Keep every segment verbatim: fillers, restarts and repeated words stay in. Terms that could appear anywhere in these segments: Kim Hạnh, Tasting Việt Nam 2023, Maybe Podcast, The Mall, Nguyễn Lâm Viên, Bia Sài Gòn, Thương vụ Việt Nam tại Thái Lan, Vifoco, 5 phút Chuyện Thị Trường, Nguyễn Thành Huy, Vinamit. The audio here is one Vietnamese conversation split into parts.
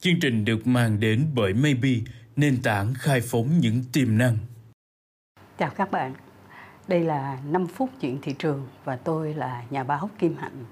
Chương trình được mang đến bởi Maybe, nền tảng khai phóng những tiềm năng. Chào các bạn, đây là năm phút chuyện thị trường và tôi là nhà báo Kim Hạnh.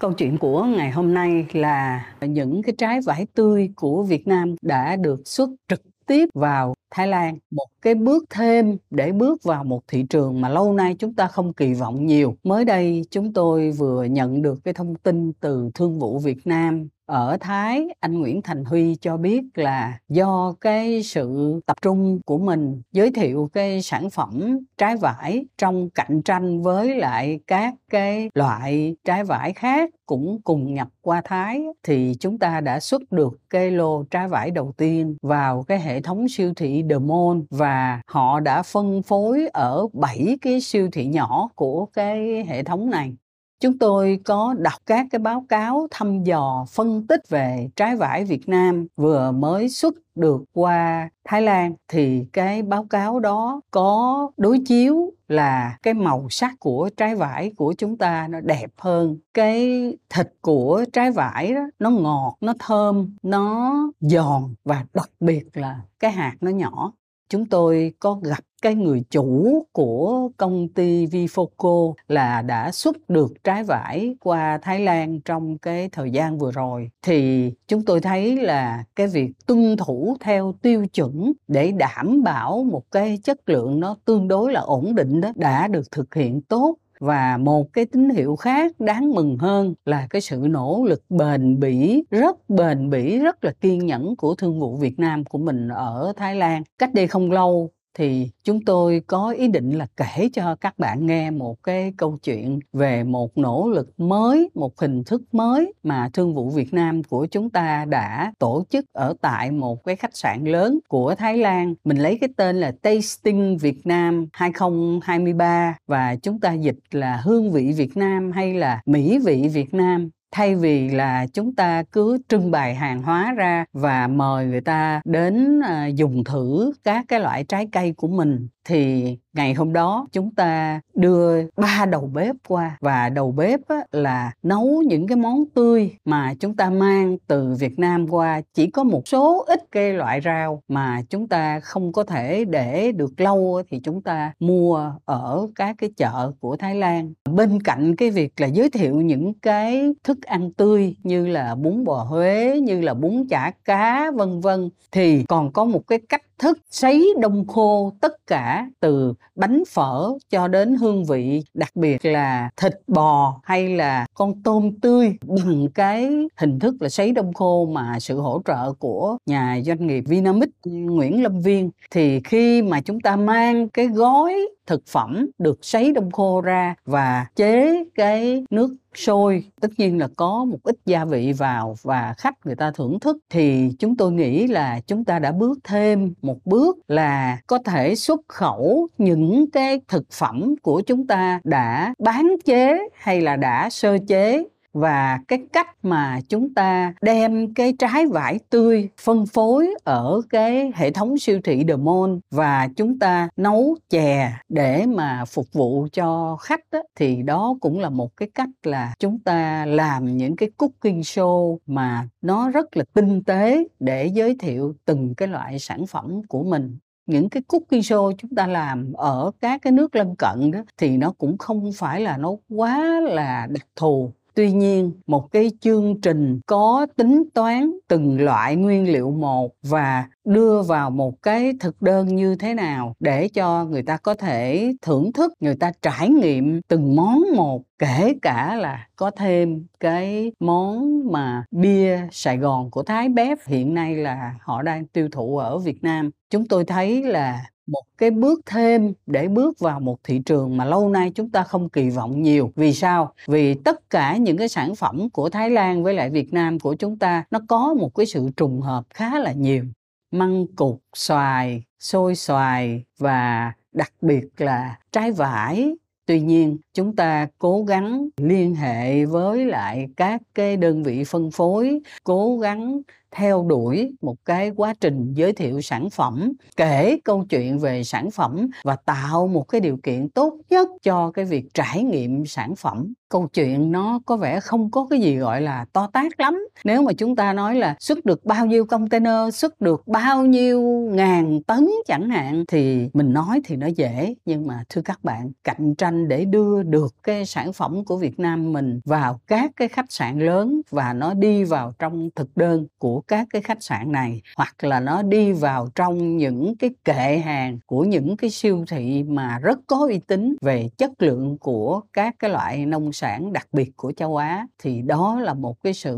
Câu chuyện của ngày hôm nay là những cái trái vải tươi của Việt Nam đã được xuất trực tiếp vào Thái Lan. Một cái bước thêm để bước vào một thị trường mà lâu nay chúng ta không kỳ vọng nhiều. Mới đây chúng tôi vừa nhận được cái thông tin từ Thương vụ Việt Nam ở Thái. Anh Nguyễn Thành Huy cho biết là do cái sự tập trung của mình giới thiệu cái sản phẩm trái vải trong cạnh tranh với lại các cái loại trái vải khác cũng cùng nhập qua Thái, thì chúng ta đã xuất được cái lô trái vải đầu tiên vào cái hệ thống siêu thị The Mall, và họ đã phân phối ở bảy cái siêu thị nhỏ của cái hệ thống này. Chúng tôi có đọc các cái báo cáo thăm dò phân tích về trái vải Việt Nam vừa mới xuất được qua Thái Lan, thì cái báo cáo đó có đối chiếu là cái màu sắc của trái vải của chúng ta nó đẹp hơn, cái thịt của trái vải đó nó ngọt, nó thơm, nó giòn, và đặc biệt là cái hạt nó nhỏ. Chúng tôi có gặp cái người chủ của công ty Vifoco là đã xuất được trái vải qua Thái Lan trong cái thời gian vừa rồi. Thì chúng tôi thấy là cái việc tuân thủ theo tiêu chuẩn để đảm bảo một cái chất lượng nó tương đối là ổn định đó đã được thực hiện tốt. Và một cái tín hiệu khác đáng mừng hơn là cái sự nỗ lực bền bỉ, rất bền bỉ, rất là kiên nhẫn của Thương vụ Việt Nam của mình ở Thái Lan. Cách đây không lâu thì chúng tôi có ý định là kể cho các bạn nghe một cái câu chuyện về một nỗ lực mới, một hình thức mới mà Thương vụ Việt Nam của chúng ta đã tổ chức ở tại một cái khách sạn lớn của Thái Lan. Mình lấy cái tên là Tasting Việt Nam hai không hai ba và chúng ta dịch là hương vị Việt Nam hay là mỹ vị Việt Nam. Thay vì là chúng ta cứ trưng bày hàng hóa ra và mời người ta đến dùng thử các cái loại trái cây của mình, thì ngày hôm đó chúng ta đưa ba đầu bếp qua, và đầu bếp là nấu những cái món tươi mà chúng ta mang từ Việt Nam qua. Chỉ có một số ít cái loại rau mà chúng ta không có thể để được lâu thì chúng ta mua ở các cái chợ của Thái Lan. Bên cạnh cái việc là giới thiệu những cái thức ăn tươi như là bún bò Huế, như là bún chả cá vân vân, thì còn có một cái cách thức sấy đông khô tất cả, từ bánh phở cho đến hương vị, đặc biệt là thịt bò hay là con tôm tươi, bằng cái hình thức là sấy đông khô mà sự hỗ trợ của nhà doanh nghiệp Vinamit Nguyễn Lâm Viên. Thì khi mà chúng ta mang cái gói thực phẩm được sấy đông khô ra và chế cái nước sôi, tất nhiên là có một ít gia vị vào và khách người ta thưởng thức, thì chúng tôi nghĩ là chúng ta đã bước thêm một bước là có thể xuất khẩu những cái thực phẩm của chúng ta đã bán chế hay là đã sơ chế. Và cái cách mà chúng ta đem cái trái vải tươi phân phối ở cái hệ thống siêu thị The Mall và chúng ta nấu chè để mà phục vụ cho khách đó, thì đó cũng là một cái cách là chúng ta làm những cái cooking show mà nó rất là tinh tế để giới thiệu từng cái loại sản phẩm của mình. Những cái cooking show chúng ta làm ở các cái nước lân cận đó thì nó cũng không phải là nó quá là đặc thù. Tuy nhiên, một cái chương trình có tính toán từng loại nguyên liệu một và đưa vào một cái thực đơn như thế nào để cho người ta có thể thưởng thức, người ta trải nghiệm từng món một, kể cả là có thêm cái món mà bia Sài Gòn của Thái Bếp hiện nay là họ đang tiêu thụ ở Việt Nam. Chúng tôi thấy là một cái bước thêm để bước vào một thị trường mà lâu nay chúng ta không kỳ vọng nhiều. Vì sao? Vì tất cả những cái sản phẩm của Thái Lan với lại Việt Nam của chúng ta nó có một cái sự trùng hợp khá là nhiều. Măng cụt, xoài, xôi xoài và đặc biệt là trái vải. Tuy nhiên, chúng ta cố gắng liên hệ với lại các cái đơn vị phân phối, cố gắng theo đuổi một cái quá trình giới thiệu sản phẩm, kể câu chuyện về sản phẩm và tạo một cái điều kiện tốt nhất cho cái việc trải nghiệm sản phẩm. Câu chuyện nó có vẻ không có cái gì gọi là to tát lắm. Nếu mà chúng ta nói là xuất được bao nhiêu container, xuất được bao nhiêu ngàn tấn chẳng hạn, thì mình nói thì nó dễ. Nhưng mà thưa các bạn, cạnh tranh để đưa được cái sản phẩm của Việt Nam mình vào các cái khách sạn lớn và nó đi vào trong thực đơn của các cái khách sạn này, hoặc là nó đi vào trong những cái kệ hàng của những cái siêu thị mà rất có uy tín về chất lượng của các cái loại nông sản đặc biệt của châu Á, thì đó là một cái sự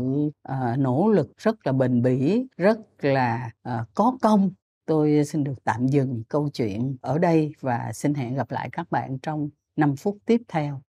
uh, nỗ lực rất là bền bỉ, rất là uh, có công. Tôi xin được tạm dừng câu chuyện ở đây và xin hẹn gặp lại các bạn trong năm phút tiếp theo.